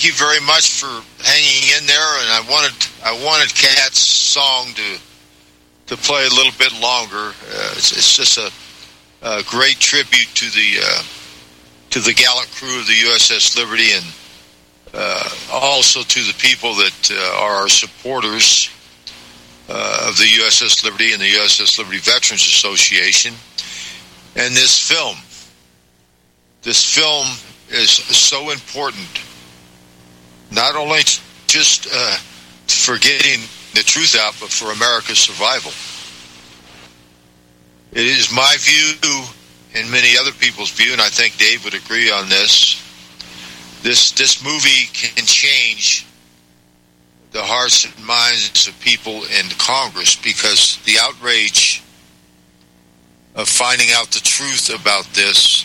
thank you very much for hanging in there, and I wanted Kat's song to play a little bit longer. It's just a great tribute to the gallant crew of the USS Liberty, and also to the people that are our supporters of the USS Liberty and the USS Liberty Veterans Association. And this film is so important, not only just for getting the truth out, but for America's survival. It is my view, and many other people's view, and I think Dave would agree on this, this movie can change the hearts and minds of people in Congress, because the outrage of finding out the truth about this,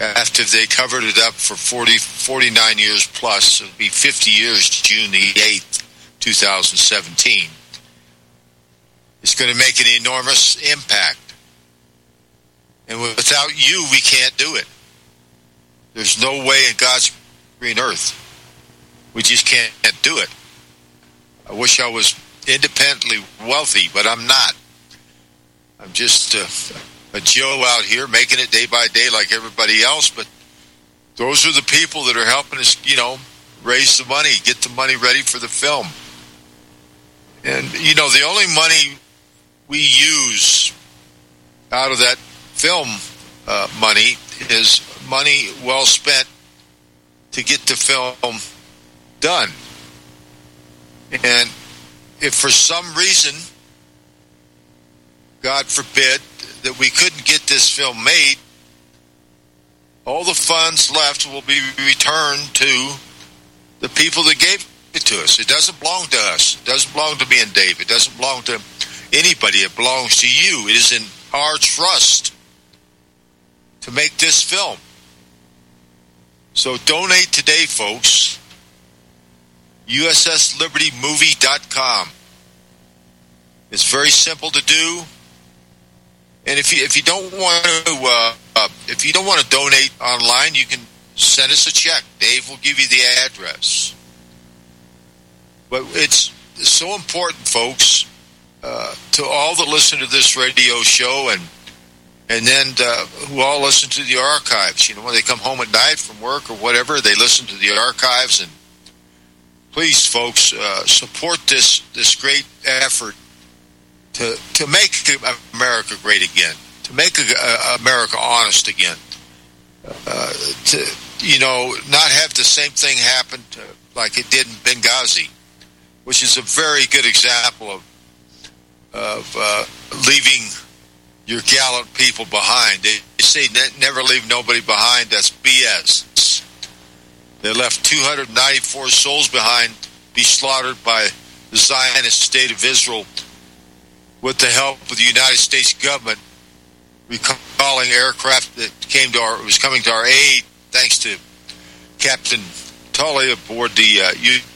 after they covered it up for 49 years plus, it'll be 50 years June the 8th, 2017. It's going to make an enormous impact. And without you, we can't do it. There's no way in God's green earth. We just can't do it. I wish I was independently wealthy, but I'm not. I'm just a Joe out here making it day by day like everybody else. But those are the people that are helping us, raise the money, get the money ready for the film. And, the only money we use out of that film money is money well spent to get the film done. And if for some reason, God forbid, that we couldn't get this film made, all the funds left will be returned to the people that gave it to us. It doesn't belong to us. It doesn't belong to me and Dave. It doesn't belong to anybody. It belongs to you. It is in our trust to make this film. So donate today, folks. USSLibertyMovie.com. It's very simple to do. And if you don't want to donate online, you can send us a check. Dave will give you the address. But it's so important, folks, to all that listen to this radio show, and then who all listen to the archives. When they come home at night from work or whatever, they listen to the archives. And please, folks, support this great effort to make America great again, to make America honest again, to not have the same thing happen like it did in Benghazi, which is a very good example of leaving your gallant people behind. They say never leave nobody behind. That's BS. They left 294 souls behind to be slaughtered by the Zionist state of Israel, with the help of the United States government recalling aircraft that was coming to our aid, thanks to Captain Tully aboard the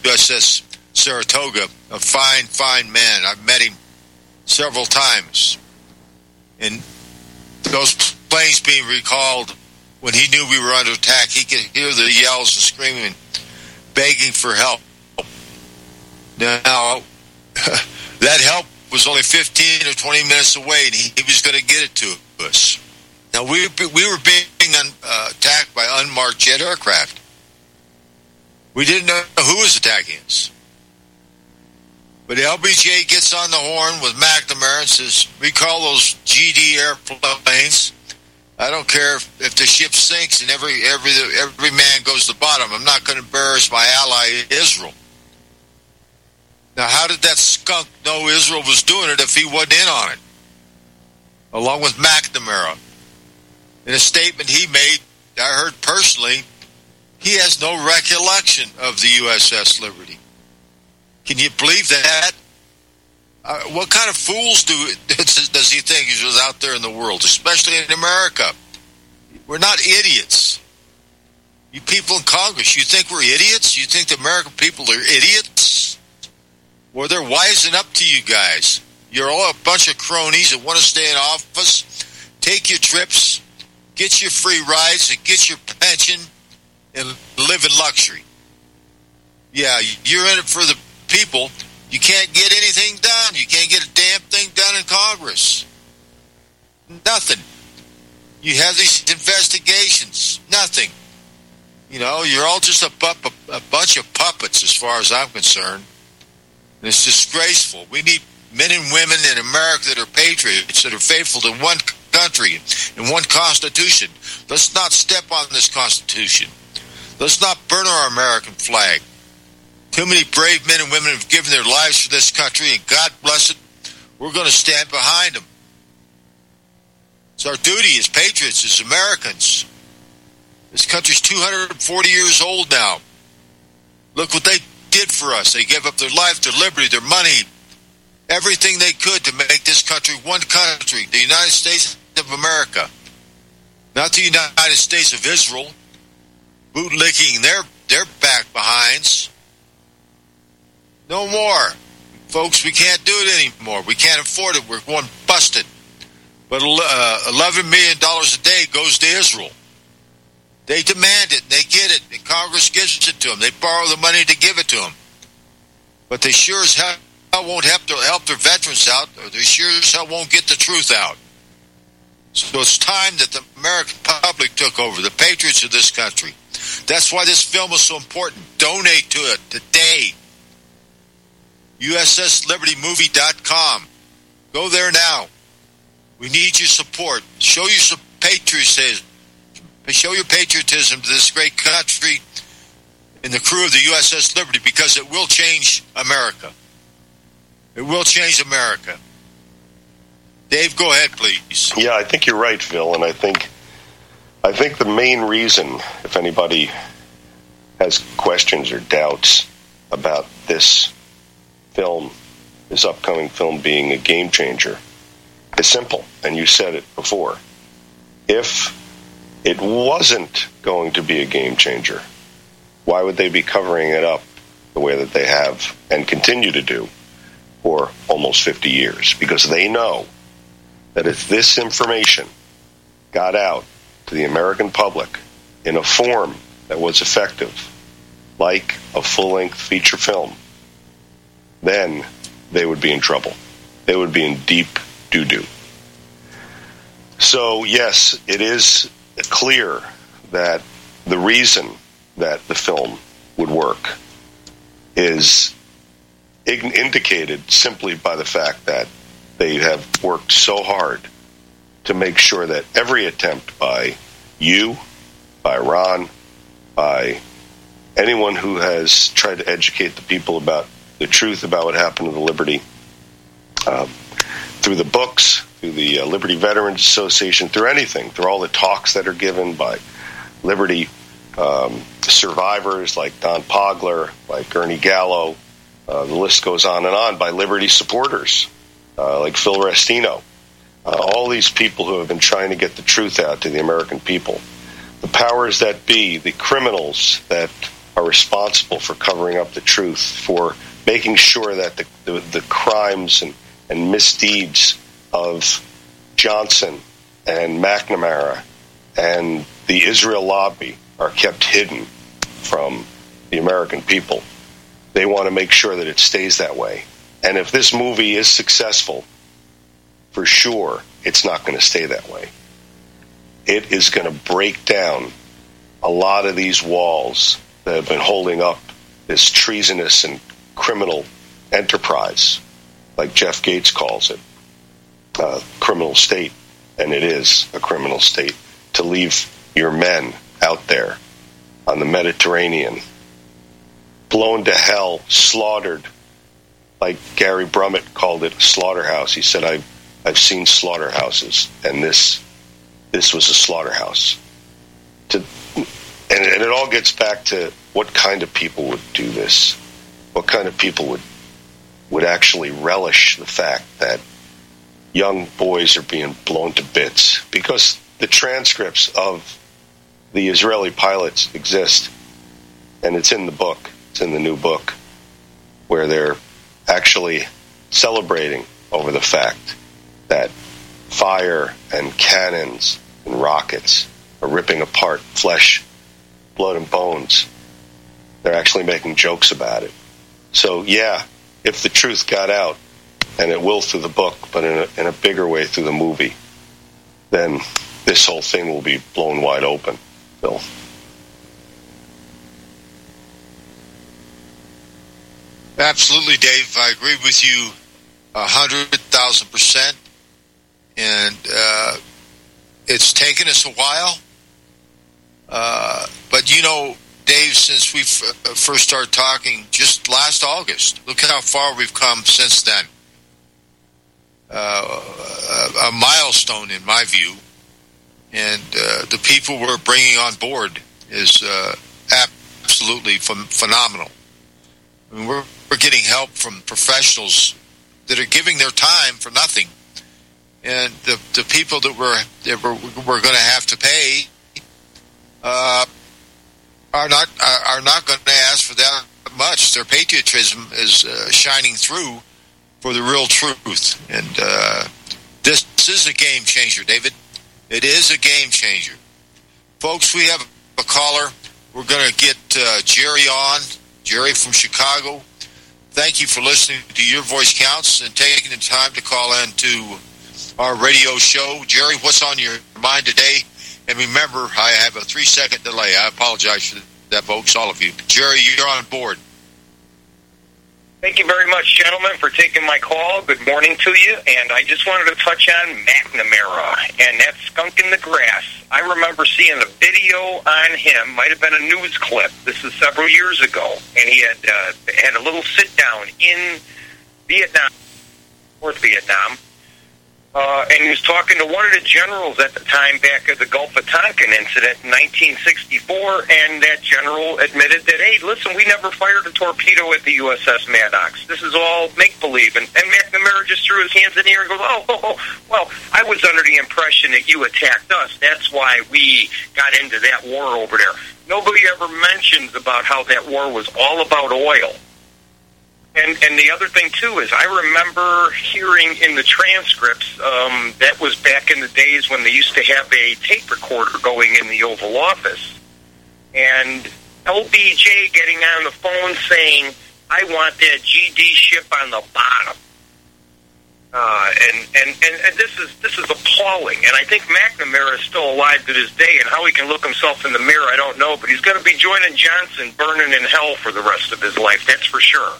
USS Saratoga, a fine, fine man. I've met him several times. And those planes being recalled, when he knew we were under attack, he could hear the yells and screaming, begging for help. Now, that help was only 15 or 20 minutes away, and he was going to get it to us. Now, we were being attacked by unmarked jet aircraft. We didn't know who was attacking us. But LBJ gets on the horn with McNamara and says, recall those GD airplanes. I don't care if the ship sinks and every man goes to the bottom. I'm not going to embarrass my ally, Israel. Now, how did that skunk know Israel was doing it if he wasn't in on it, along with McNamara? In a statement he made, I heard personally, he has no recollection of the USS Liberty. Can you believe that? What kind of fools does he think is out there in the world, especially in America? We're not idiots. You people in Congress, you think we're idiots? You think the American people are idiots? Well, they're wising up to you guys. You're all a bunch of cronies that want to stay in office, take your trips, get your free rides, and get your pension, and live in luxury. Yeah, you're in it for the people. You can't get anything done. You can't get a damn thing done in Congress. Nothing. You have these investigations. Nothing. You know, you're all just a bunch of puppets as far as I'm concerned. And it's disgraceful. We need men and women in America that are patriots, that are faithful to one country and one Constitution. Let's not step on this Constitution. Let's not burn our American flag. Too many brave men and women have given their lives for this country, and God bless it, we're going to stand behind them. It's our duty as patriots, as Americans. This country's 240 years old now. Look what they did for us. They gave up their life, their liberty, their money, everything they could to make this country one country, the United States of America. Not the United States of Israel, bootlicking their back behinds. No more. Folks, we can't do it anymore. We can't afford it. We're going busted. But $11 million a day goes to Israel. They demand it. They get it. And Congress gives it to them. They borrow the money to give it to them. But they sure as hell won't help their veterans out, or they sure as hell won't get the truth out. So it's time that the American public took over, the patriots of this country. That's why this film is so important. Donate to it today. USSLibertyMovie.com. Go there now. We need your support. Show your patriotism. Show your patriotism to this great country and the crew of the USS Liberty, because it will change America. It will change America. Dave, go ahead, please. Yeah, I think you're right, Phil, and I think the main reason, if anybody has questions or doubts about this film, this upcoming film being a game changer, is simple, and you said it before. If it wasn't going to be a game changer, why would they be covering it up the way that they have and continue to do for almost 50 years? Because they know that if this information got out to the American public in a form that was effective, like a full-length feature film, then they would be in trouble. They would be in deep doo-doo. So, yes, it is clear that the reason that the film would work is indicated simply by the fact that they have worked so hard to make sure that every attempt by you, by Ron, by anyone who has tried to educate the people about the truth about what happened to the Liberty, through the books, through the Liberty Veterans Association, through anything, through all the talks that are given by Liberty survivors like Don Pogler, like Ernie Gallo, the list goes on and on, by Liberty supporters like Phil Restino. All these people who have been trying to get the truth out to the American people. The powers that be, the criminals that are responsible for covering up the truth, for making sure that the crimes and misdeeds of Johnson and McNamara and the Israel lobby are kept hidden from the American people. They want to make sure that it stays that way. And if this movie is successful, for sure it's not going to stay that way. It is going to break down a lot of these walls that have been holding up this treasonous and criminal enterprise, like Jeff Gates calls it, criminal state, and it is a criminal state, to leave your men out there on the Mediterranean, blown to hell, slaughtered, like Gary Brummett called it, slaughterhouse. He said, I've seen slaughterhouses, and this was a slaughterhouse. And it all gets back to what kind of people would do this, what kind of people would actually relish the fact that young boys are being blown to bits, because the transcripts of the Israeli pilots exist, and it's in the book, it's in the new book, where they're actually celebrating over the fact that fire and cannons and rockets are ripping apart flesh, blood and bones, They're actually making jokes about it. So, yeah, if the truth got out, and it will through the book, but in a bigger way through the movie, then this whole thing will be blown wide open, Phil. Absolutely, Dave. I agree with you 100,000%. And it's taken us a while. But, you know, Dave, since we first started talking just last August, look how far we've come since then. A milestone in my view, and the people we're bringing on board is absolutely phenomenal. I mean, we're getting help from professionals that are giving their time for nothing, and the people that we're going to have to pay are not going to ask for that much. Their patriotism is shining through for the real truth. And this is a game changer, David. It is a game changer. Folks, we have a caller. We're going to get Jerry on. Jerry from Chicago. Thank you for listening to Your Voice Counts and taking the time to call in to our radio show. Jerry, what's on your mind today? And remember, I have a 3-second delay. I apologize for that, folks, all of you. Jerry, you're on board. Thank you very much, gentlemen, for taking my call. Good morning to you. And I just wanted to touch on McNamara and that skunk in the grass. I remember seeing a video on him. Might have been a news clip. This is several years ago. And he had a little sit-down in Vietnam, North Vietnam. And he was talking to one of the generals at the time back at the Gulf of Tonkin incident in 1964, and that general admitted that, hey, listen, we never fired a torpedo at the USS Maddox. This is all make-believe. And McNamara just threw his hands in the air and goes, well, I was under the impression that you attacked us. That's why we got into that war over there. Nobody ever mentions about how that war was all about oil. And the other thing, too, is I remember hearing in the transcripts, that was back in the days when they used to have a tape recorder going in the Oval Office, and LBJ getting on the phone saying, I want that GD ship on the bottom. And this is appalling. And I think McNamara is still alive to this day, and how he can look himself in the mirror, I don't know, but he's going to be joining Johnson burning in hell for the rest of his life, that's for sure.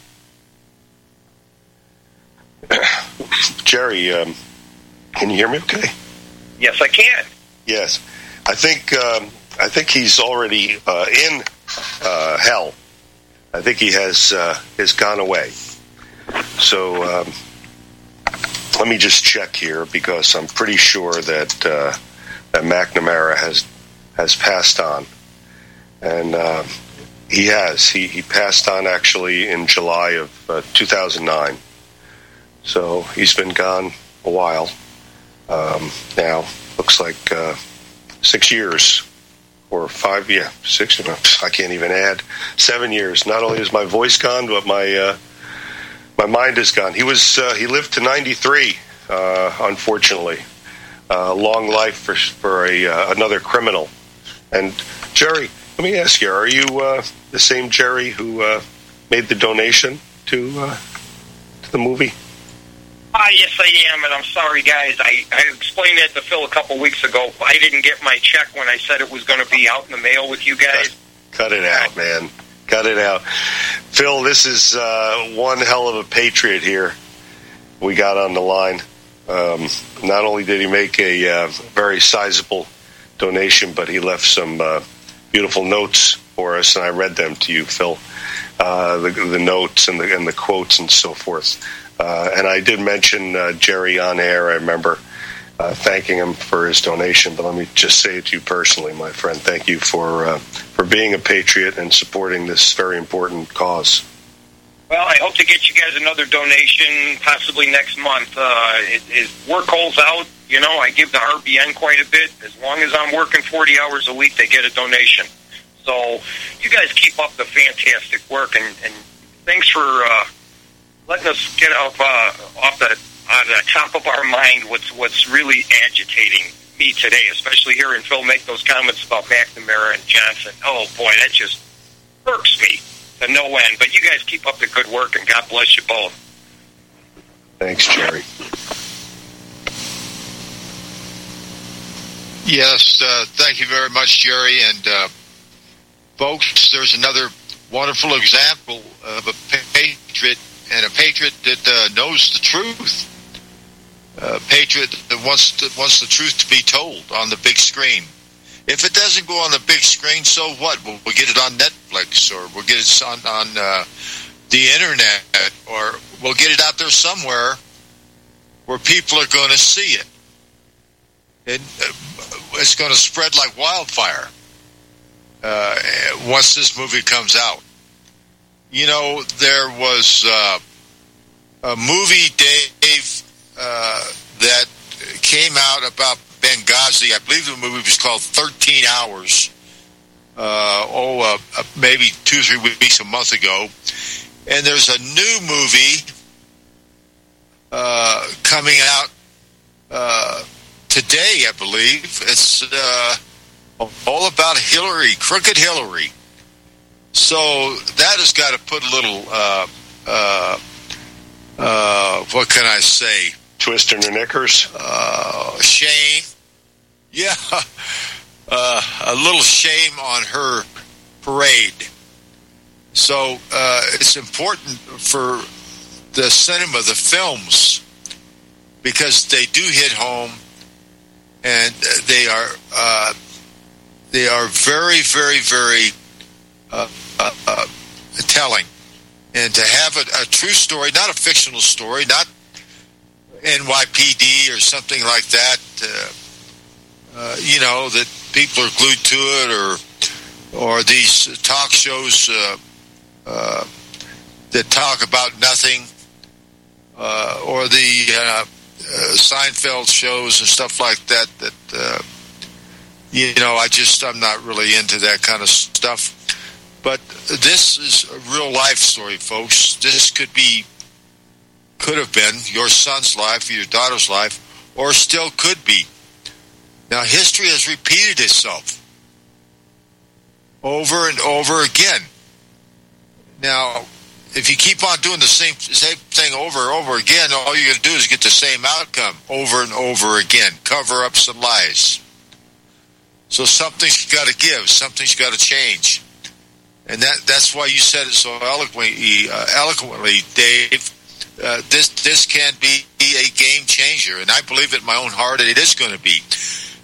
Jerry, can you hear me okay? Yes, I can. Yes. I think he's already in hell. I think he has gone away. So let me just check here, because I'm pretty sure that McNamara has passed on. And he has. He passed on actually in July of 2009. So he's been gone a while now. Looks like 6 years or 5, 6. I can't even add 7 years. Not only is my voice gone, but my mind is gone. He was he lived to 93. Unfortunately, long life for another criminal. And Jerry, let me ask you: are you the same Jerry who made the donation to the movie? Yes, I am, and I'm sorry, guys. I explained that to Phil a couple weeks ago. I didn't get my check when I said it was going to be out in the mail with you guys. Cut it out, man. Cut it out. Phil, this is one hell of a patriot here we got on the line. Not only did he make a very sizable donation, but he left some beautiful notes for us, and I read them to you, Phil, the notes and the quotes and so forth. And I did mention Jerry on air. I remember thanking him for his donation. But let me just say it to you personally, my friend. Thank you for being a patriot and supporting this very important cause. Well, I hope to get you guys another donation, possibly next month. Work holes out. You know, I give the RBN quite a bit. As long as I'm working 40 hours a week, they get a donation. So you guys keep up the fantastic work. And thanks for... letting us get off the top of our mind what's really agitating me today, especially hearing Phil make those comments about McNamara and Johnson. Oh boy, that just irks me. to no end. But you guys keep up the good work, and God bless you both. Thanks, Jerry. Yes, thank you very much, Jerry. And, folks, there's another wonderful example of a patriot, and a patriot that knows the truth. A patriot that wants the truth to be told on the big screen. If it doesn't go on the big screen, so what? We'll get it on Netflix, or we'll get it on the Internet, or we'll get it out there somewhere where people are going to see it. It's going to spread like wildfire once this movie comes out. You know, there was a movie, Dave, that came out about Benghazi. I believe the movie was called 13 Hours, maybe 2 or 3 weeks, a month ago. And there's a new movie coming out today, I believe. It's all about Hillary, Crooked Hillary. So that has got to put a little, what can I say? Twist in your knickers? Shame. Yeah. A little shame on her parade. So it's important for the cinema, the films, because they do hit home, and they are very, very, very telling. And to have a true story, not a fictional story, not NYPD or something like that, that people are glued to it, or these talk shows that talk about nothing, or the Seinfeld shows and stuff like that, I'm not really into that kind of stuff. But this is a real life story, folks. This could have been your son's life, your daughter's life, or still could be. Now, history has repeated itself over and over again. Now, if you keep on doing the same thing over and over again, all you're going to do is get the same outcome over and over again. Cover up some lies. So something's got to give. Something's got to change. And that's why you said it so eloquently, Dave. This can be a game changer, and I believe in my own heart it is going to be.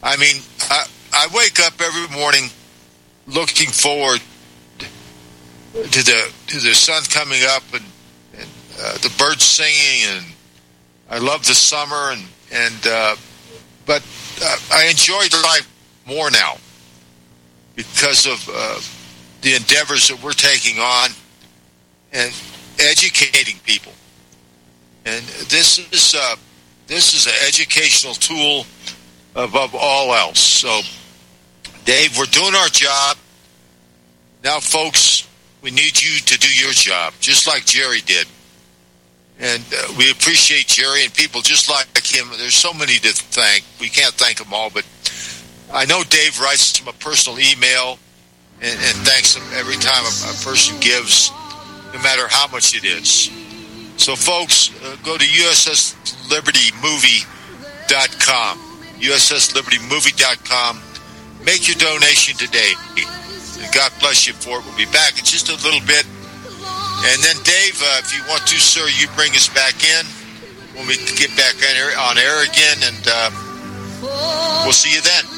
I mean, I wake up every morning looking forward to the sun coming up and the birds singing, and I love the summer, but I enjoy life more now because of the endeavors that we're taking on and educating people. And this is an educational tool above all else. So, Dave, we're doing our job. Now, folks, we need you to do your job, just like Jerry did. And we appreciate Jerry and people just like him. There's so many to thank. We can't thank them all, but I know Dave writes him a personal email and thanks him every time a person gives, no matter how much it is. So, folks, go to USSLibertyMovie.com. USSLibertyMovie.com. Make your donation today. And God bless you for it. We'll be back in just a little bit. And then, Dave, if you want to, sir, you bring us back in when we get back on air again. And we'll see you then.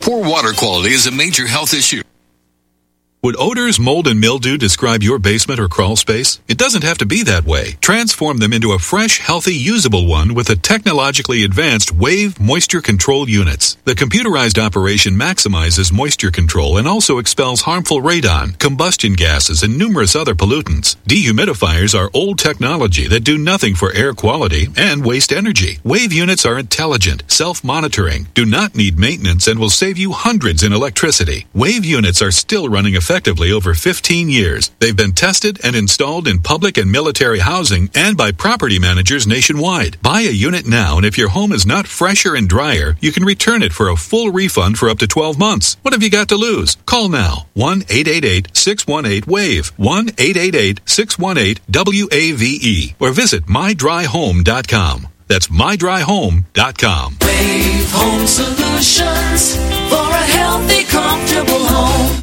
Poor water quality is a major health issue. Would odors, mold, and mildew describe your basement or crawl space? It doesn't have to be that way. Transform them into a fresh, healthy, usable one with the technologically advanced Wave Moisture Control Units. The computerized operation maximizes moisture control and also expels harmful radon, combustion gases, and numerous other pollutants. Dehumidifiers are old technology that do nothing for air quality and waste energy. Wave units are intelligent, self-monitoring, do not need maintenance, and will save you hundreds in electricity. Wave units are still running effectively. effectively over 15 years. They've been tested and installed in public and military housing and by property managers nationwide. Buy a unit now, and if your home is not fresher and drier, you can return it for a full refund for up to 12 months. What have you got to lose? Call now. 1-888-618-WAVE. 1-888-618-WAVE. Or visit MyDryHome.com. That's MyDryHome.com. Wave Home Solutions for a healthy, comfortable home.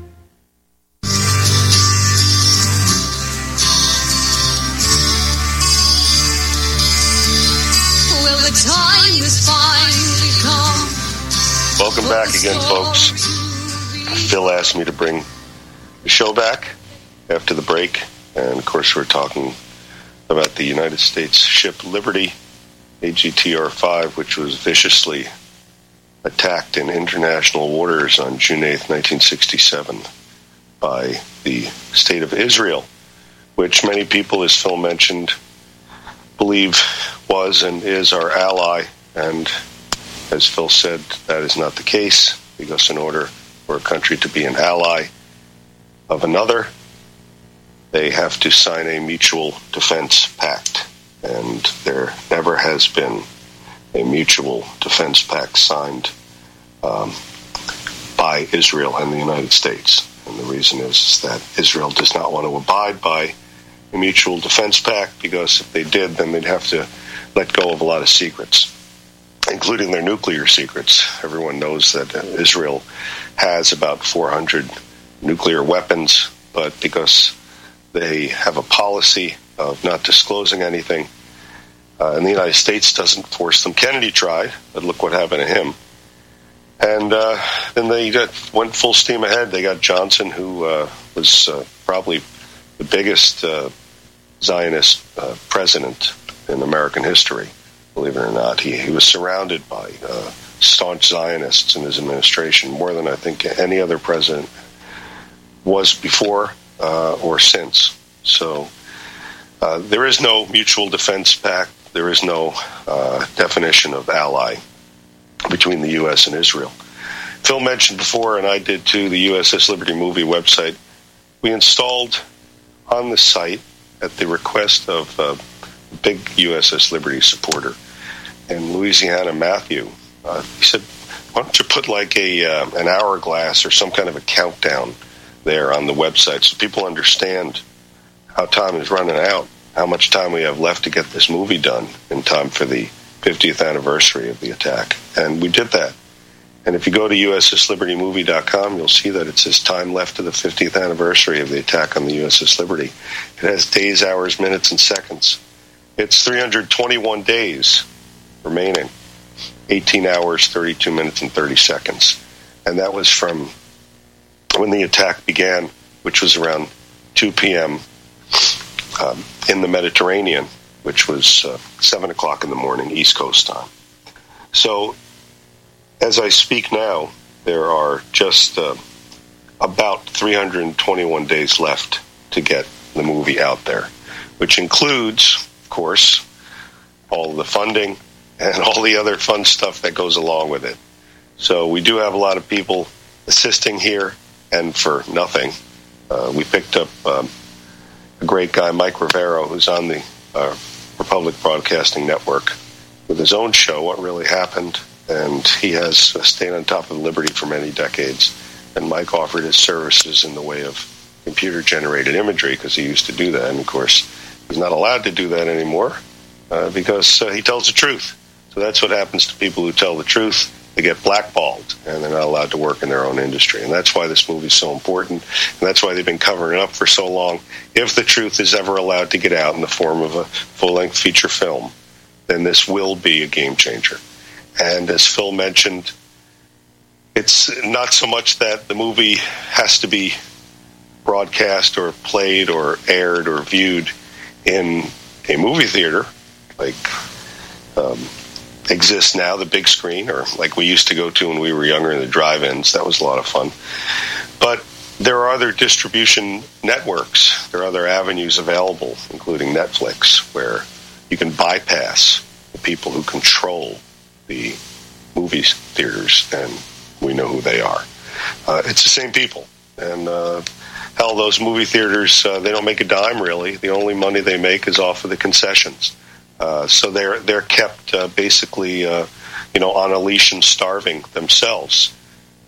Welcome back again, folks. Phil asked me to bring the show back after the break, and of course we're talking about the United States ship Liberty, AGTR5, which was viciously attacked in international waters on June 8th, 1967 by the state of Israel, which many people, as Phil mentioned, believe was and is our ally, and as Phil said, that is not the case, because in order for a country to be an ally of another, they have to sign a mutual defense pact, and there never has been a mutual defense pact signed by Israel and the United States. And the reason is that Israel does not want to abide by a mutual defense pact, because if they did, then they'd have to let go of a lot of secrets, including their nuclear secrets. Everyone knows that Israel has about 400 nuclear weapons, but because they have a policy of not disclosing anything, and the United States doesn't force them. Kennedy tried, but look what happened to him. And then they went full steam ahead. They got Johnson, who was probably the biggest Zionist president in American history, believe it or not. He was surrounded by staunch Zionists in his administration, more than I think any other president was before or since. So there is no mutual defense pact. There is no definition of ally between the U.S. and Israel. Phil mentioned before, and I did too, the USS Liberty Movie website. We installed on the site, at the request of big USS Liberty supporter in Louisiana, Matthew, he said, why don't you put like an hourglass or some kind of a countdown there on the website so people understand how time is running out, how much time we have left to get this movie done in time for the 50th anniversary of the attack. And we did that. And if you go to USSLibertyMovie.com, you'll see that it says time left to the 50th anniversary of the attack on the USS Liberty. It has days, hours, minutes, and seconds. It's 321 days remaining, 18 hours, 32 minutes, and 30 seconds. And that was from when the attack began, which was around 2 p.m. In the Mediterranean, which was 7 o'clock in the morning, East Coast time. So, as I speak now, there are just about 321 days left to get the movie out there, which includes, of course, all the funding and all the other fun stuff that goes along with it. So we do have a lot of people assisting here, and for nothing. We picked up a great guy, Mike Rivero, who's on the Republic Broadcasting Network with his own show, What Really Happened, and he has stayed on top of Liberty for many decades. And Mike offered his services in the way of computer-generated imagery, because he used to do that. And, of course, he's not allowed to do that anymore because he tells the truth. So that's what happens to people who tell the truth. They get blackballed, and they're not allowed to work in their own industry. And that's why this movie is so important, and that's why they've been covering it up for so long. If the truth is ever allowed to get out in the form of a full-length feature film, then this will be a game-changer. And as Phil mentioned, it's not so much that the movie has to be broadcast or played or aired or viewed in a movie theater like exists now, the big screen, or like we used to go to when we were younger in the drive-ins. That was a lot of fun. But there are other distribution networks. There are other avenues available, including Netflix, where you can bypass the people who control the movie theaters, and we know who they are. It's the same people. And hell, those movie theaters, they don't make a dime, really. The only money they make is off of the concessions. So they're kept basically, on a leash and starving themselves.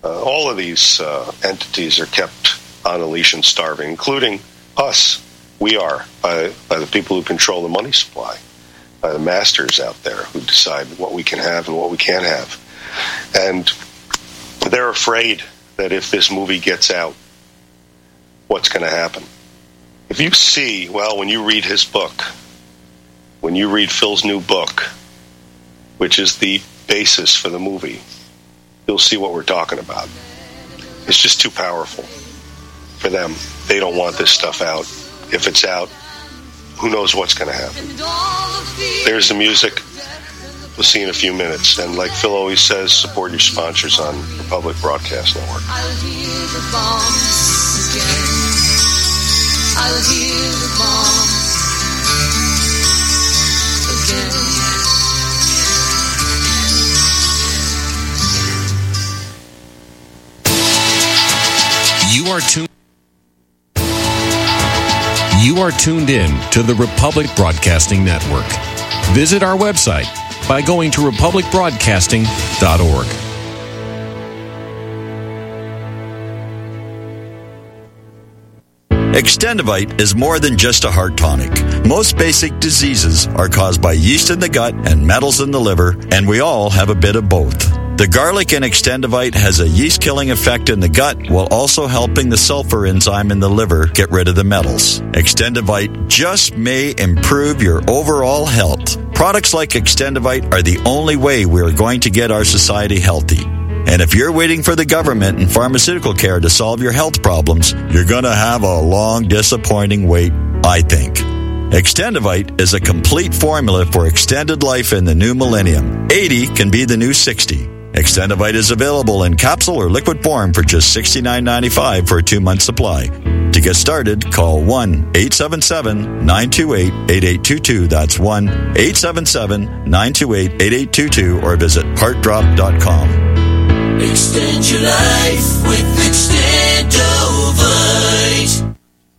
All of these entities are kept on a leash and starving, including us. We are, by the people who control the money supply, by the masters out there who decide what we can have and what we can't have. And they're afraid that if this movie gets out, what's going to happen? If you see, well, when you read his book, when you read Phil's new book, which is the basis for the movie, you'll see what we're talking about. It's just too powerful for them. They don't want this stuff out. If it's out, who knows what's going to happen. There's the music. We'll see in a few minutes. And like Phil always says, support your sponsors on Republic Broadcast Network. You are tuned in to the Republic Broadcasting Network. Visit our website by going to republicbroadcasting.org. Extendivite is more than just a heart tonic. Most basic diseases are caused by yeast in the gut and metals in the liver, and we all have a bit of both. The garlic in Extendivite has a yeast-killing effect in the gut while also helping the sulfur enzyme in the liver get rid of the metals. Extendivite just may improve your overall health. Products like Extendivite are the only way we are going to get our society healthy. And if you're waiting for the government and pharmaceutical care to solve your health problems, you're going to have a long, disappointing wait, I think. Extendivite is a complete formula for extended life in the new millennium. 80 can be the new 60. Extendivite is available in capsule or liquid form for just $69.95 for a 2-month supply. To get started, call 1-877-928-8822. That's 1-877-928-8822 or visit heartdrop.com. Extend your life with Extendivite.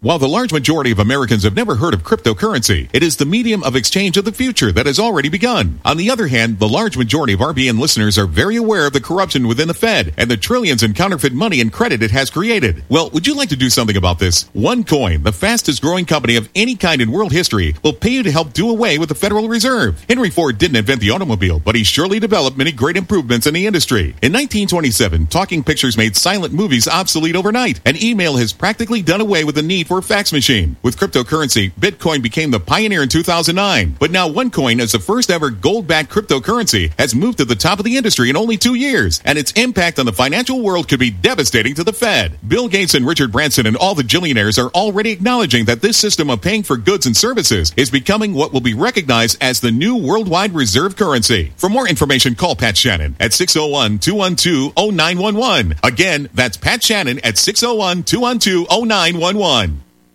While the large majority of Americans have never heard of cryptocurrency, it is the medium of exchange of the future that has already begun. On the other hand, the large majority of RBN listeners are very aware of the corruption within the Fed and the trillions in counterfeit money and credit it has created. Well, would you like to do something about this? OneCoin, the fastest growing company of any kind in world history, will pay you to help do away with the Federal Reserve. Henry Ford didn't invent the automobile, but he surely developed many great improvements in the industry. In 1927, talking pictures made silent movies obsolete overnight, and email has practically done away with the need for a fax machine. With cryptocurrency, Bitcoin became the pioneer in 2009, but now OneCoin, as the first ever gold-backed cryptocurrency, has moved to the top of the industry in only 2 years, and its impact on the financial world could be devastating to the Fed. Bill Gates and Richard Branson and all the gillionaires are already acknowledging that this system of paying for goods and services is becoming what will be recognized as the new worldwide reserve currency. For more information, call Pat Shannon at 601-212-0911. Again, that's Pat Shannon at 601-212-0911.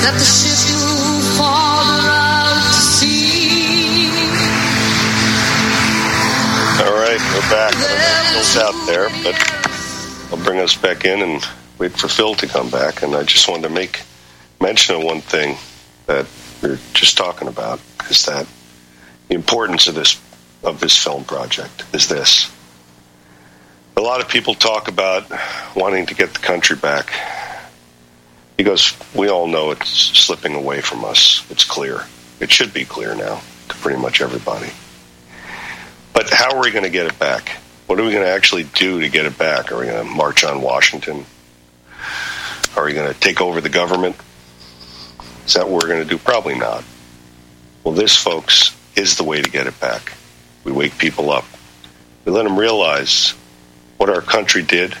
That the ship will farther out to sea. All right, we're back. Phil's out there, but they'll bring us back in and wait for Phil to come back. And I just wanted to make mention of one thing that we were just talking about, is that the importance of this film project is this. A lot of people talk about wanting to get the country back, because we all know it's slipping away from us. It's clear. It should be clear now to pretty much everybody. But how are we going to get it back? What are we going to actually do to get it back? Are we going to march on Washington? Are we going to take over the government? Is that what we're going to do? Probably not. Well, this, folks, is the way to get it back. We wake people up. We let them realize what our country did,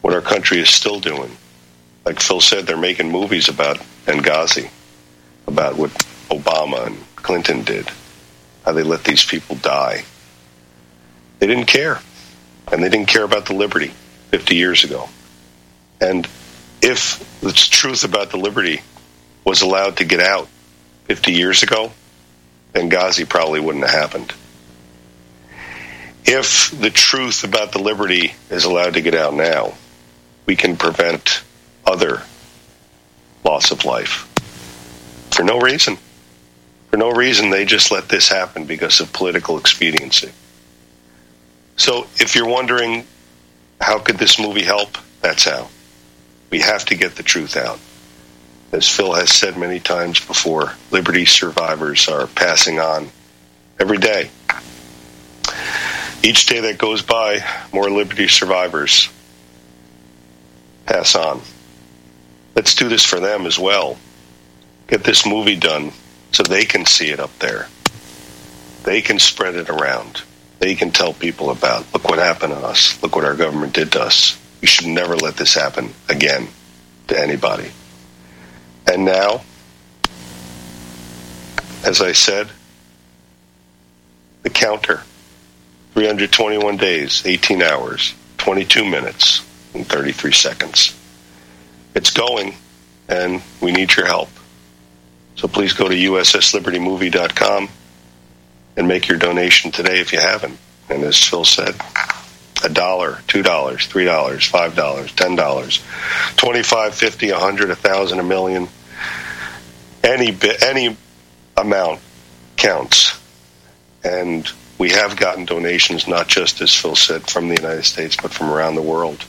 what our country is still doing. Like Phil said, they're making movies about Benghazi, about what Obama and Clinton did, how they let these people die. They didn't care. And they didn't care about the liberty 50 years ago. And if the truth about the liberty was allowed to get out 50 years ago, Benghazi probably wouldn't have happened. If the truth about the liberty is allowed to get out now, we can prevent other loss of life. For no reason. For no reason, they just let this happen because of political expediency. So if you're wondering, how could this movie help? That's how. We have to get the truth out. As Phil has said many times before, liberty survivors are passing on every day. Each day that goes by, more Liberty survivors pass on. Let's do this for them as well. Get this movie done so they can see it up there. They can spread it around. They can tell people about, look what happened to us. Look what our government did to us. We should never let this happen again to anybody. And now, as I said, the counter. 321 days, 18 hours, 22 minutes, and 33 seconds. It's going, and we need your help. So please go to USSLibertyMovie.com and make your donation today if you haven't. And as Phil said, $1, $2, $3, $5, $10, $25, $50, $100, $1,000, $1,000,000. Any amount counts. And we have gotten donations, not just, as Phil said, from the United States, but from around the world.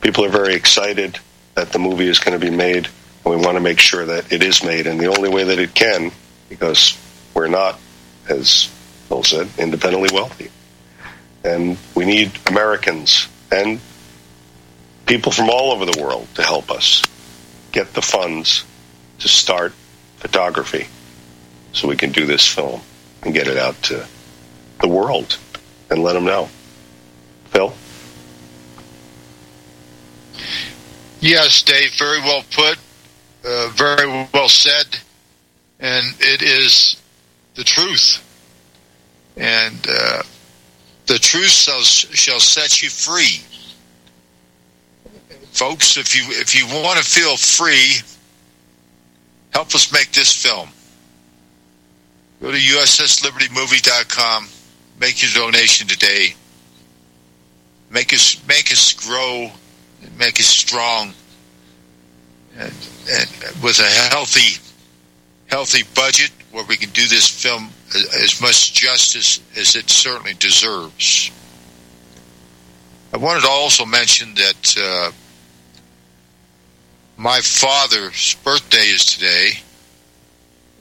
People are very excited that the movie is going to be made, and we want to make sure that it is made. And the only way that it can, because we're not, as Phil said, independently wealthy. And we need Americans and people from all over the world to help us get the funds to start photography so we can do this film and get it out to the world and let them know. Phil? Yes, Dave, very well put, very well said, and it is the truth. And the truth shall set you free. Folks, if you want to feel free, help us make this film. Go to USSLibertyMovie.com. Make your donation today. Make us grow, and make us strong, and with a healthy budget where we can do this film as much justice as it certainly deserves. I wanted to also mention that my father's birthday is today.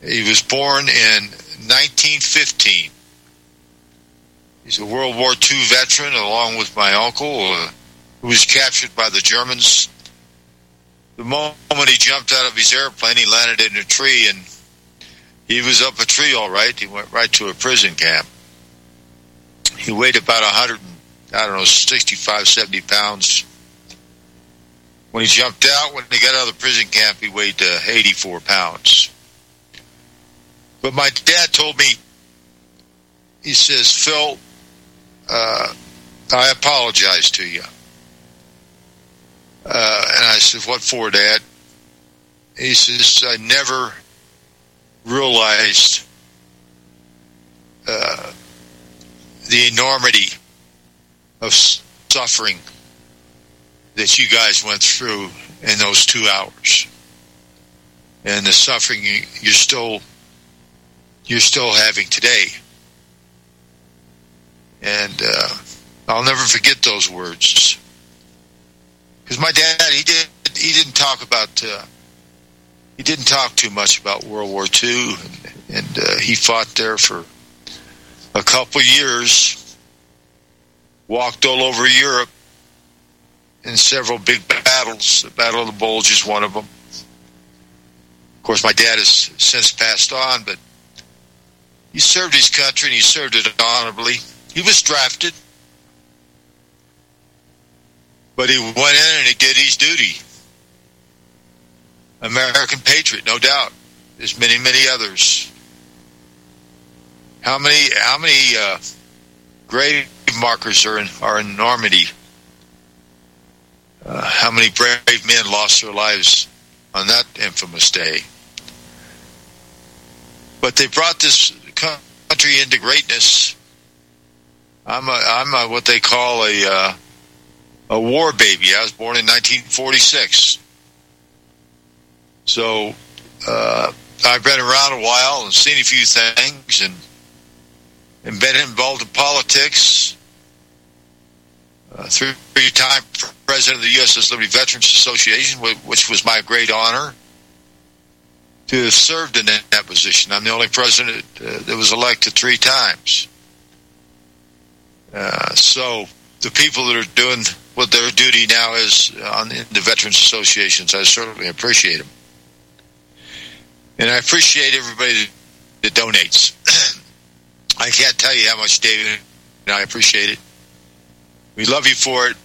He was born in 1915. He's a World War II veteran, along with my uncle, who was captured by the Germans. The moment he jumped out of his airplane, he landed in a tree, and he was up a tree all right. He went right to a prison camp. He weighed about 65, 70 pounds. When he jumped out, when he got out of the prison camp, he weighed 84 pounds. But my dad told me, he says, Phil, I apologize to you. And I said, what for, Dad? He says, I never realized the enormity of suffering that you guys went through in those 2 hours. And the suffering you're still having today. And I'll never forget those words. Because my dad, he didn't talk too much about World War II, and he fought there for a couple years, walked all over Europe in several big battles. The Battle of the Bulge is one of them. Of course, my dad has since passed on, but he served his country and he served it honorably. He was drafted, but he went in and he did his duty. American patriot, no doubt. There's many, many others. How many grave markers are in Normandy? How many brave men lost their lives on that infamous day? But they brought this country into greatness. I'm what they call a war baby. I was born in 1946. So I've been around a while and seen a few things and been involved in politics. Three-time president of the USS Liberty Veterans Association, which was my great honor. to have served in that position. I'm the only president that was elected 3 times. So the people that are doing what their duty now is on in the Veterans Associations, I certainly appreciate them. And I appreciate everybody that donates. I can't tell you how much, David, and I appreciate it. We love you for it,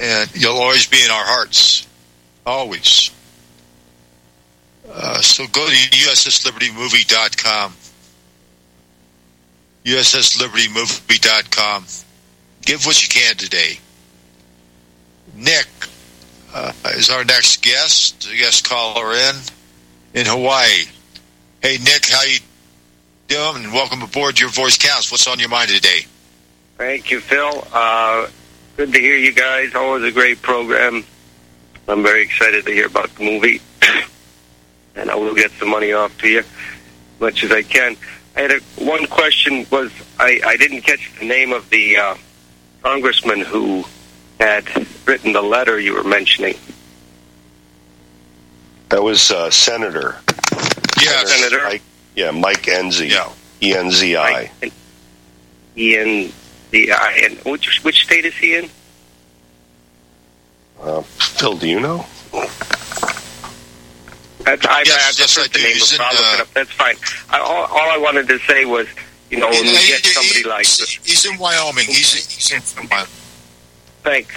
and you'll always be in our hearts, always. So go to USSLibertyMovie.com, USSLibertyMovie.com. Give what you can today. Nick is our next guest, a guest caller in Hawaii. Hey, Nick, how you doing? And welcome aboard. Your voice counts. What's on your mind today? Thank you, Phil. Good to hear you guys. Always a great program. I'm very excited to hear about the movie. And I will get some money off to you as much as I can. I had one question. Was I didn't catch the name of the congressman who had written the letter you were mentioning. That was Senator. Yeah, Senator. Mike Enzi. Yeah. E-N-Z-I. E-N-Z-I. And which state is he in? Phil, do you know? Yes, I do. That's fine. All I wanted to say was, you know, when we get somebody like this. He's in Wyoming. He's in Wyoming. Thanks.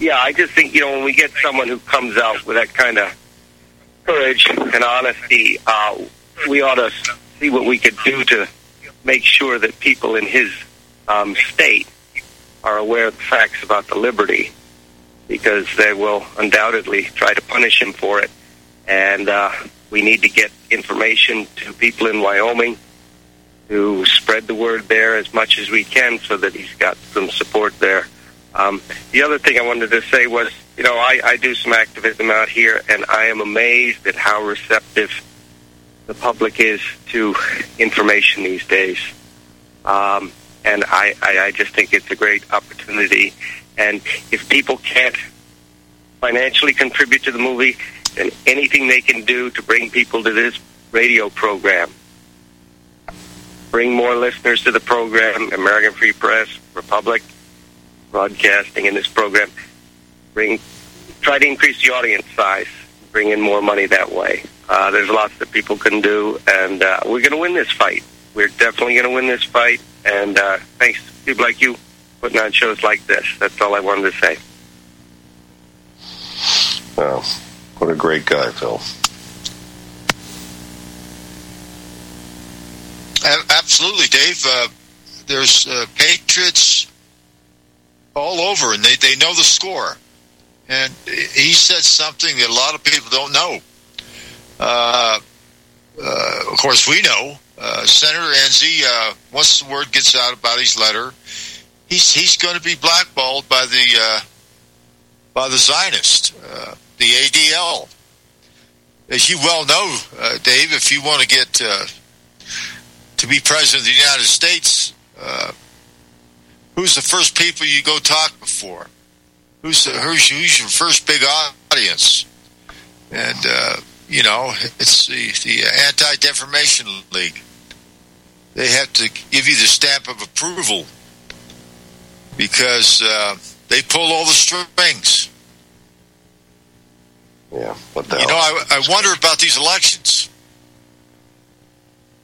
Yeah, I just think, you know, when we get someone who comes out with that kind of courage and honesty, we ought to see what we could do to make sure that people in his state are aware of the facts about the liberty, because they will undoubtedly try to punish him for it. And we need to get information to people in Wyoming to spread the word there as much as we can so that he's got some support there. The other thing I wanted to say was, you know, I do some activism out here, and I am amazed at how receptive the public is to information these days. And I just think it's a great opportunity. And if people can't financially contribute to the movie, then anything they can do to bring people to this radio program, bring more listeners to the program, American Free Press, Republic Broadcasting in this program, try to increase the audience size, bring in more money that way. There's lots that people can do, and we're going to win this fight. We're definitely going to win this fight, and thanks to people like you putting on shows like this. That's all I wanted to say. Wow. What a great guy, Phil. Absolutely, Dave. There's patriots all over, and they know the score. And he said something that a lot of people don't know. Of course, we know. Senator Enzi, once the word gets out about his letter, he's going to be blackballed by the Zionists, the ADL. As you well know, Dave, if you want to get to be president of the United States, who's the first people you go talk before? Who's your first big audience? And, you know, it's the Anti-Defamation League. They have to give you the stamp of approval because they pull all the strings. Yeah, what the hell? You know, I wonder about these elections.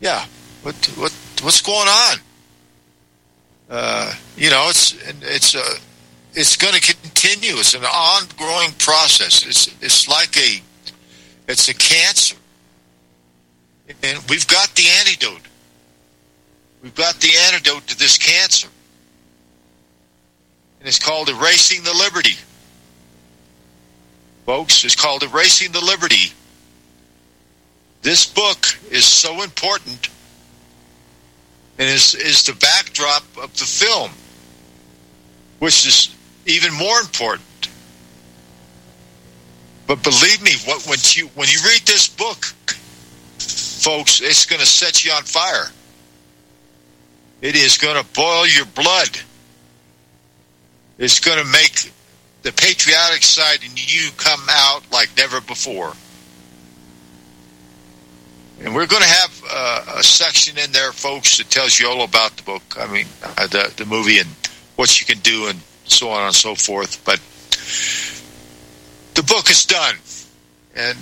Yeah, what's going on? You know, it's going to continue. It's an ongoing process. It's like it's a cancer, and we've got the antidote. We've got the antidote to this cancer, and it's called Erasing the Liberty, folks. It's called Erasing the Liberty. This book is so important. And is the backdrop of the film, which is even more important. But believe me, when you read this book, folks, it's going to set you on fire. It is going to boil your blood. It's going to make the patriotic side in you come out like never before. we're going to have a section in there, folks, that tells you all about the book. I mean, the movie and what you can do and so on and so forth. But the book is done. And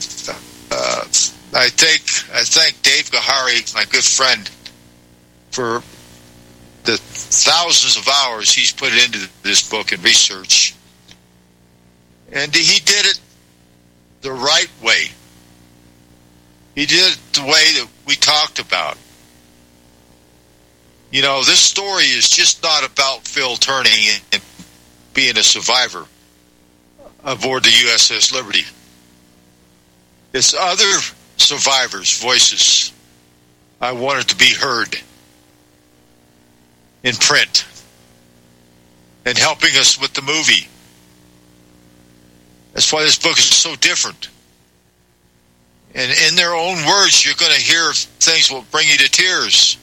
I thank Dave Gahari, my good friend, for the thousands of hours he's put into this book and research. And he did it the right way. He did it the way that we talked about. You know, this story is just not about Phil Tourney and being a survivor aboard the USS Liberty. It's other survivors' voices I wanted to be heard in print and helping us with the movie. That's why this book is so different. And in their own words, you're going to hear things that will bring you to tears.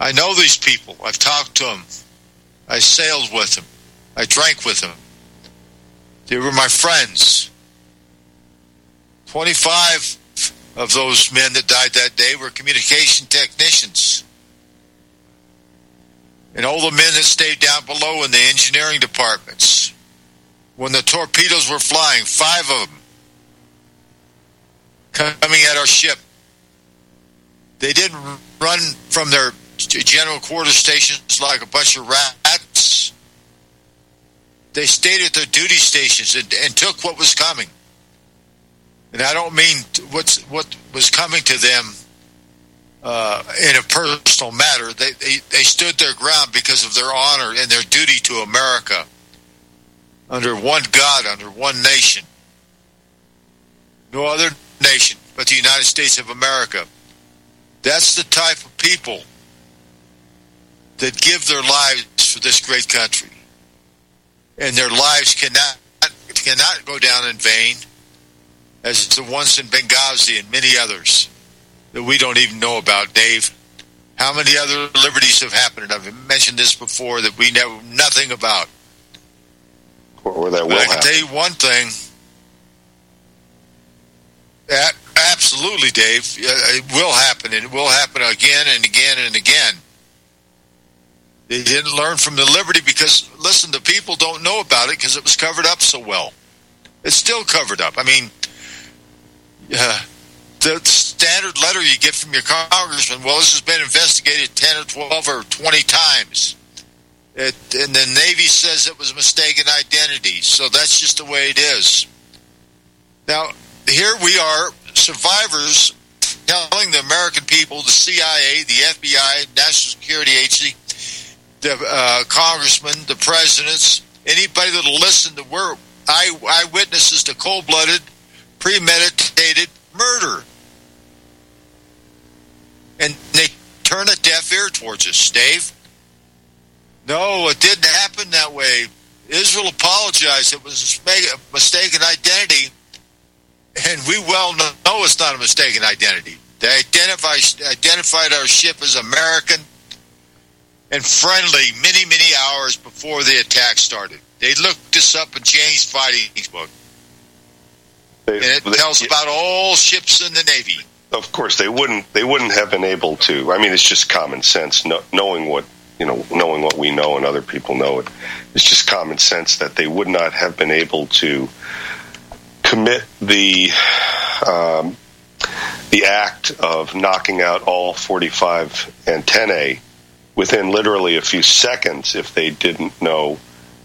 I know these people. I've talked to them. I sailed with them. I drank with them. They were my friends. 25 of those men that died that day were communication technicians. And all the men that stayed down below in the engineering departments. When the torpedoes were flying, 5 of them. Coming at our ship. They didn't run from their general quarter stations like a bunch of rats. They stayed at their duty stations and took what was coming. And I don't mean what was coming to them in a personal matter. They stood their ground because of their honor and their duty to America under one God, under one nation. No other nation but the United States of America. That's the type of people that give their lives for this great country. And their lives cannot go down in vain, as the ones in Benghazi and many others that we don't even know about, Dave. How many other liberties have happened? I've mentioned this before that we know nothing about. Or that will happen. I can tell you one thing. Absolutely, Dave. It will happen, and it will happen again and again and again. They didn't learn from the Liberty because, listen, the people don't know about it because it was covered up so well. It's still covered up. I mean, the standard letter you get from your congressman, well, this has been investigated 10 or 12 or 20 times. And the Navy says it was a mistaken identity. So that's just the way it is. Now, here we are, survivors, telling the American people, the CIA, the FBI, National Security Agency, the congressmen, the presidents, anybody that will listen, that we're eyewitnesses to cold-blooded, premeditated murder. And they turn a deaf ear towards us, Dave. No, it didn't happen that way. Israel apologized. It was a mistaken identity. And we well know it's not a mistaken identity. They identified our ship as American and friendly many hours before the attack started. They looked this up in Jane's fighting book. And it tells about all ships in the Navy. Of course, they wouldn't have been able to. I mean, it's just common sense, knowing what we know and other people know it. It's just common sense that they would not have been able to commit the act of knocking out all 45 antennae within literally a few seconds if they didn't know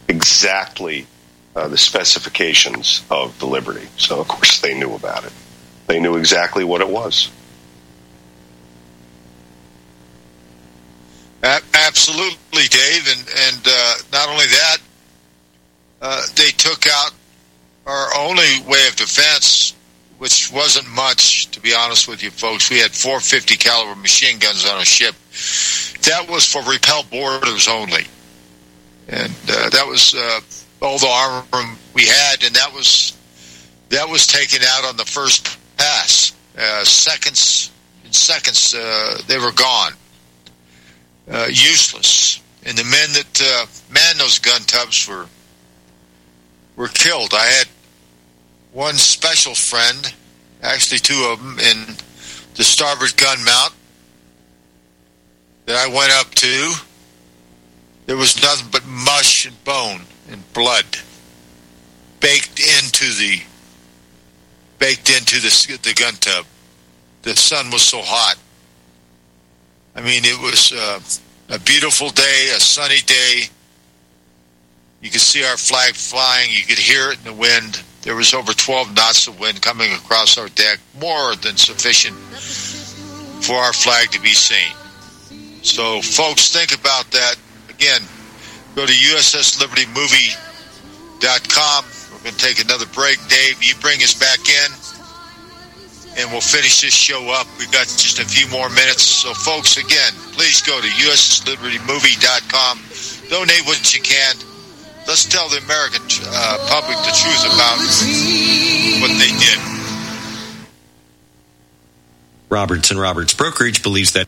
exactly the specifications of the Liberty. So, of course, they knew about it. They knew exactly what it was. Absolutely, Dave. And not only that, they took out our only way of defense, which wasn't much, to be honest with you folks. We had 450 caliber machine guns on a ship. That was for repel boarders only. And that was all the armor we had, and that was taken out on the first pass. Seconds, they were gone. Useless. And the men that manned those gun tubs were killed. I had one special friend, actually two of them, in the starboard gun mount that I went up to. There was nothing but mush and bone and blood baked into the gun tub. The sun was so hot. I mean, it was a beautiful day, a sunny day. You could see our flag flying. You could hear it in the wind. There was over 12 knots of wind coming across our deck, more than sufficient for our flag to be seen. So, folks, think about that. Again, go to USSLibertyMovie.com. We're going to take another break. Dave, you bring us back in, and we'll finish this show up. We've got just a few more minutes. So, folks, again, please go to USSLibertyMovie.com. Donate what you can. Let's tell the American public the truth about what they did. Roberts & Roberts Brokerage believes that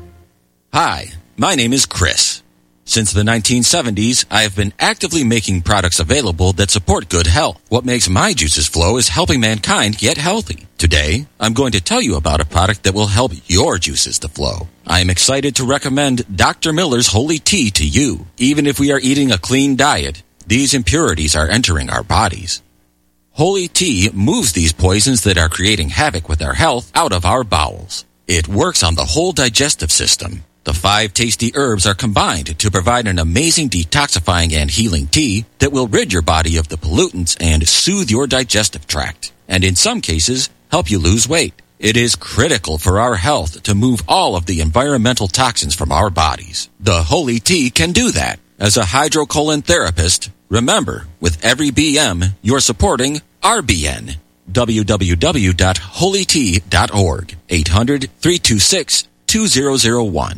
Hi, my name is Chris. Since the 1970s, I have been actively making products available that support good health. What makes my juices flow is helping mankind get healthy. Today, I'm going to tell you about a product that will help your juices to flow. I am excited to recommend Dr. Miller's Holy Tea to you. Even if we are eating a clean diet, these impurities are entering our bodies. Holy Tea moves these poisons that are creating havoc with our health out of our bowels. It works on the whole digestive system. The 5 tasty herbs are combined to provide an amazing detoxifying and healing tea that will rid your body of the pollutants and soothe your digestive tract, and in some cases, help you lose weight. It is critical for our health to move all of the environmental toxins from our bodies. The Holy Tea can do that. As a hydrocolon therapist, remember, with every BM, you're supporting RBN. www.holytea.org. 800-326-2001.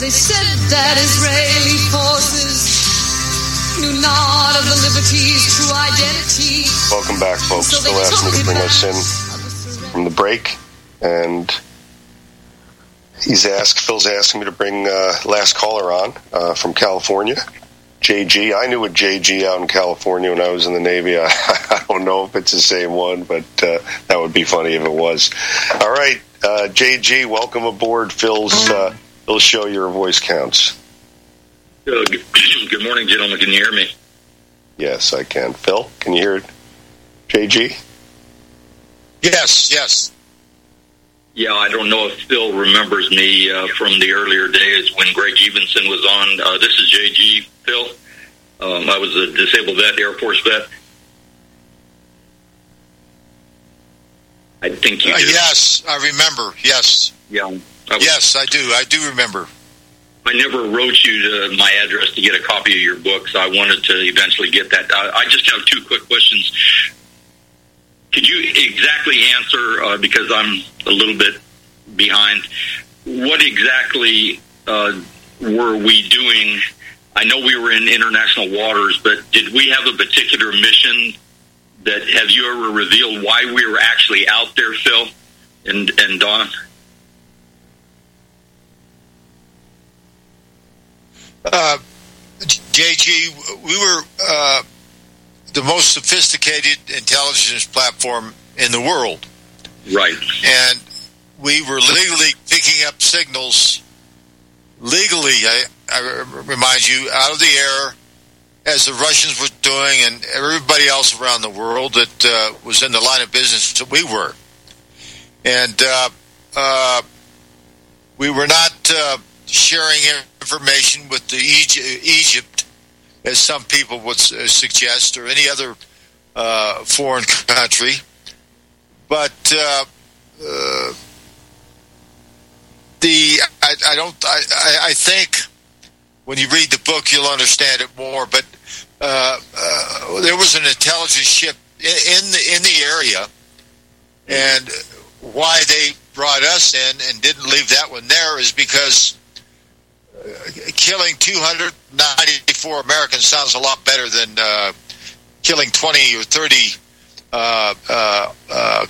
They said that Israeli forces knew not of the liberty's true identity. Welcome back, folks. So still asking me to bring us in from the break. And Phil's asking me to bring last caller on from California, JG. I knew a JG out in California when I was in the Navy. I don't know if it's the same one, but that would be funny if it was. All right, JG, welcome aboard Phil's... It'll show your voice counts. Good morning, gentlemen. Can you hear me? Yes, I can. Phil, can you hear it? JG? Yes. Yeah, I don't know if Phil remembers me from the earlier days when Greg Evenson was on. This is JG, Phil. I was a disabled vet, Air Force vet. I think you do. Yes, I remember. Yes. Yeah. Yes, I do. I do remember. I never wrote you to my address to get a copy of your book, so I wanted to eventually get that. I just have two quick questions. Could you exactly answer, because I'm a little bit behind, what exactly were we doing? I know we were in international waters, but did we have a particular mission? That have you ever revealed why we were actually out there, Phil and Don? JG, we were the most sophisticated intelligence platform in the world. Right. And we were legally picking up signals, legally, I remind you, out of the air, as the Russians were doing and everybody else around the world that was in the line of business that we were. And we were not sharing information with the Egypt, as some people would suggest, or any other foreign country. But I think when you read the book, you'll understand it more. But there was an intelligence ship in the area, and why they brought us in and didn't leave that one there is because killing 294 Americans sounds a lot better than killing 20 or 30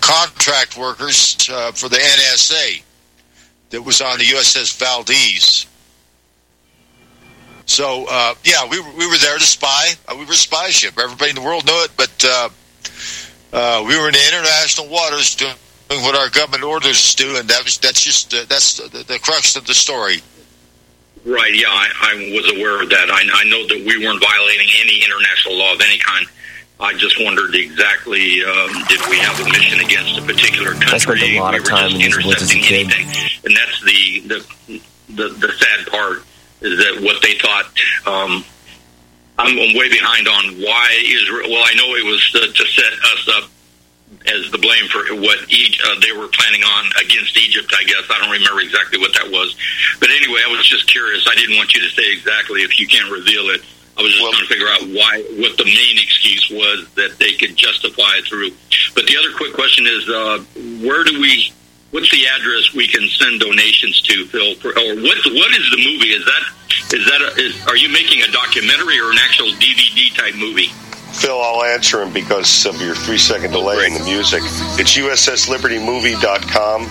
contract workers for the NSA that was on the USS Valdez. So, yeah, we were there to spy. We were a spy ship. Everybody in the world knew it, but we were in the international waters doing what our government orders do, and that's the crux of the story. Right, yeah, I was aware of that. I know that we weren't violating any international law of any kind. I just wondered exactly did we have a mission against a particular country. I spent a lot of time intercepting anything. And that's the sad part. Is that what they thought? I'm way behind on why Israel. Well, I know it was to set us up as the blame for what they were planning on against Egypt, I guess. I don't remember exactly what that was. But anyway, I was just curious. I didn't want you to say exactly if you can't reveal it. I was just trying to figure out what the main excuse was that they could justify it through. But the other quick question is, what's the address we can send donations to, Phil? What is the movie? Are you making a documentary or an actual DVD type movie? Phil, I'll answer him because of your 3-second delay in the music. It's USSLibertyMovie.com,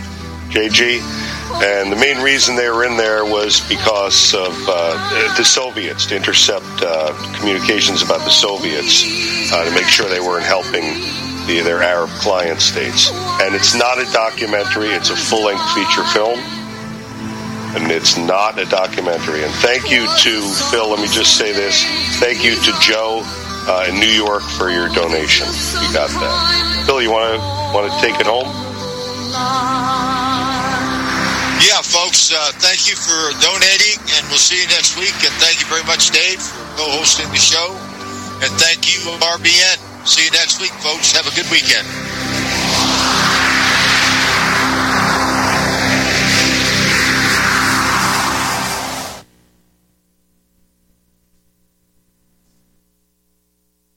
JG, and the main reason they were in there was because of the Soviets, to intercept communications about the Soviets, to make sure they weren't helping their Arab client states. And it's not a documentary, it's a full-length feature film. And it's not a documentary. And thank you to Phil, let me just say this, thank you to Joe in New York for your donation. You got that. Phil, you want to take it home? Yeah, folks, thank you for donating, and we'll see you next week. And thank you very much, Dave, for co-hosting the show. And thank you, RBN. See you next week, folks. Have a good weekend.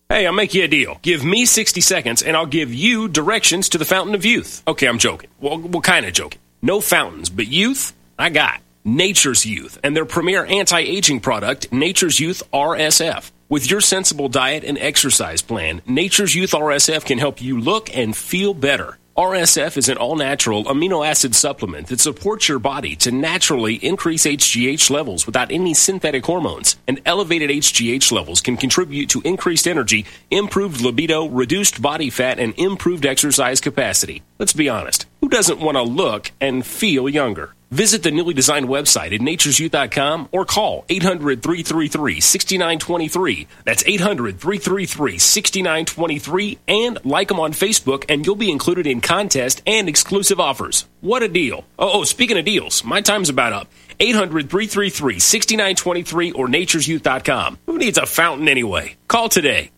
Hey, I'll make you a deal. Give me 60 seconds, and I'll give you directions to the Fountain of Youth. Okay, I'm joking. Well, kind of joking. No fountains, but youth, I got. Nature's Youth, and their premier anti-aging product, Nature's Youth RSF. With your sensible diet and exercise plan, Nature's Youth RSF can help you look and feel better. RSF is an all-natural amino acid supplement that supports your body to naturally increase HGH levels without any synthetic hormones. And elevated HGH levels can contribute to increased energy, improved libido, reduced body fat, and improved exercise capacity. Let's be honest, who doesn't want to look and feel younger? Visit the newly designed website at NaturesYouth.com or call 800-333-6923. That's 800-333-6923. And like them on Facebook, and you'll be included in contests and exclusive offers. What a deal. Oh, speaking of deals, my time's about up. 800-333-6923 or NaturesYouth.com. Who needs a fountain anyway? Call today.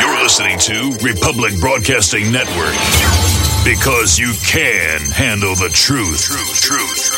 You're listening to Republic Broadcasting Network. Because you can handle the truth.